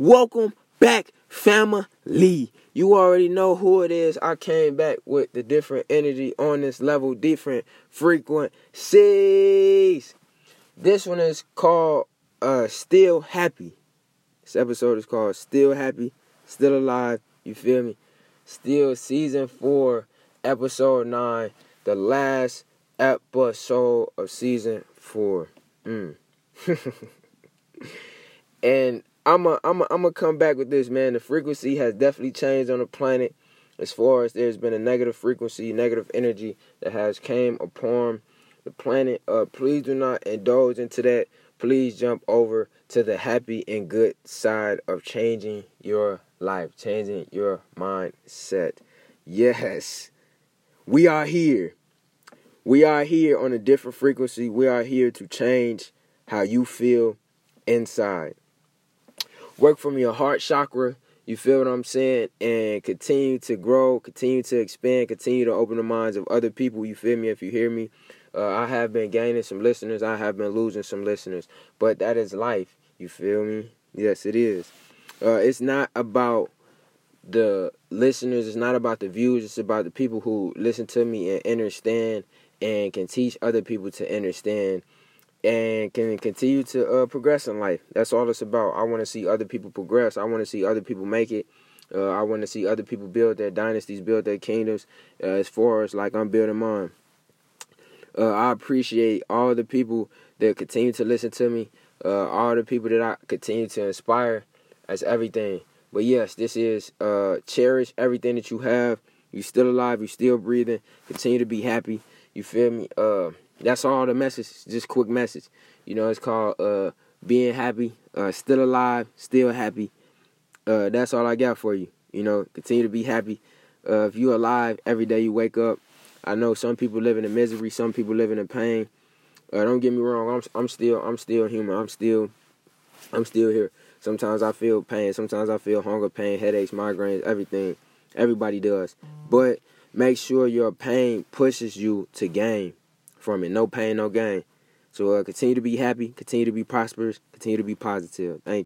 Welcome back, family. You already know who it is. I came back with the different energy on this level, different frequencies. This one is called Still Happy. This episode is called Still Happy, Still Alive, you feel me? Still Season 4, Episode 9, the last episode of Season 4. And I'm come back with this, man. The frequency has definitely changed on the planet as far as there's been a negative frequency, negative energy that has came upon the planet. Please do not indulge into that. Please jump over to the happy and good side of changing your life, changing your mindset. Yes, we are here. We are here on a different frequency. We are here to change how you feel inside. Work from your heart chakra, you feel what I'm saying, and continue to grow, continue to expand, continue to open the minds of other people, you feel me, if you hear me. I have been gaining some listeners, I have been losing some listeners, but that is life, you feel me? Yes, it is. It's not about the listeners, it's not about the views, it's about the people who listen to me and understand and can teach other people to understand and can continue to progress in life. That's all it's about. I want to see other people progress. I want to see other people make it. I want to see other people build their dynasties, build their kingdoms, as far as like I'm building mine. I appreciate all the people that continue to listen to me, all the people that I continue to inspire. That's everything. But yes, this is cherish everything that you have. You're still alive. You're still breathing. Continue to be happy. You feel me? That's all the message, just quick message. You know, it's called Being Happy, Still Alive, Still Happy. That's all I got for you. You know, continue to be happy. If you're alive every day you wake up, I know some people living in misery, some people living in pain. Don't get me wrong, I'm still human. I'm still here. Sometimes I feel pain, sometimes I feel hunger, pain, headaches, migraines, everything. Everybody does. But make sure your pain pushes you to gain from it. No pain, no gain. So continue to be happy, continue to be prosperous, continue to be positive. Thank you.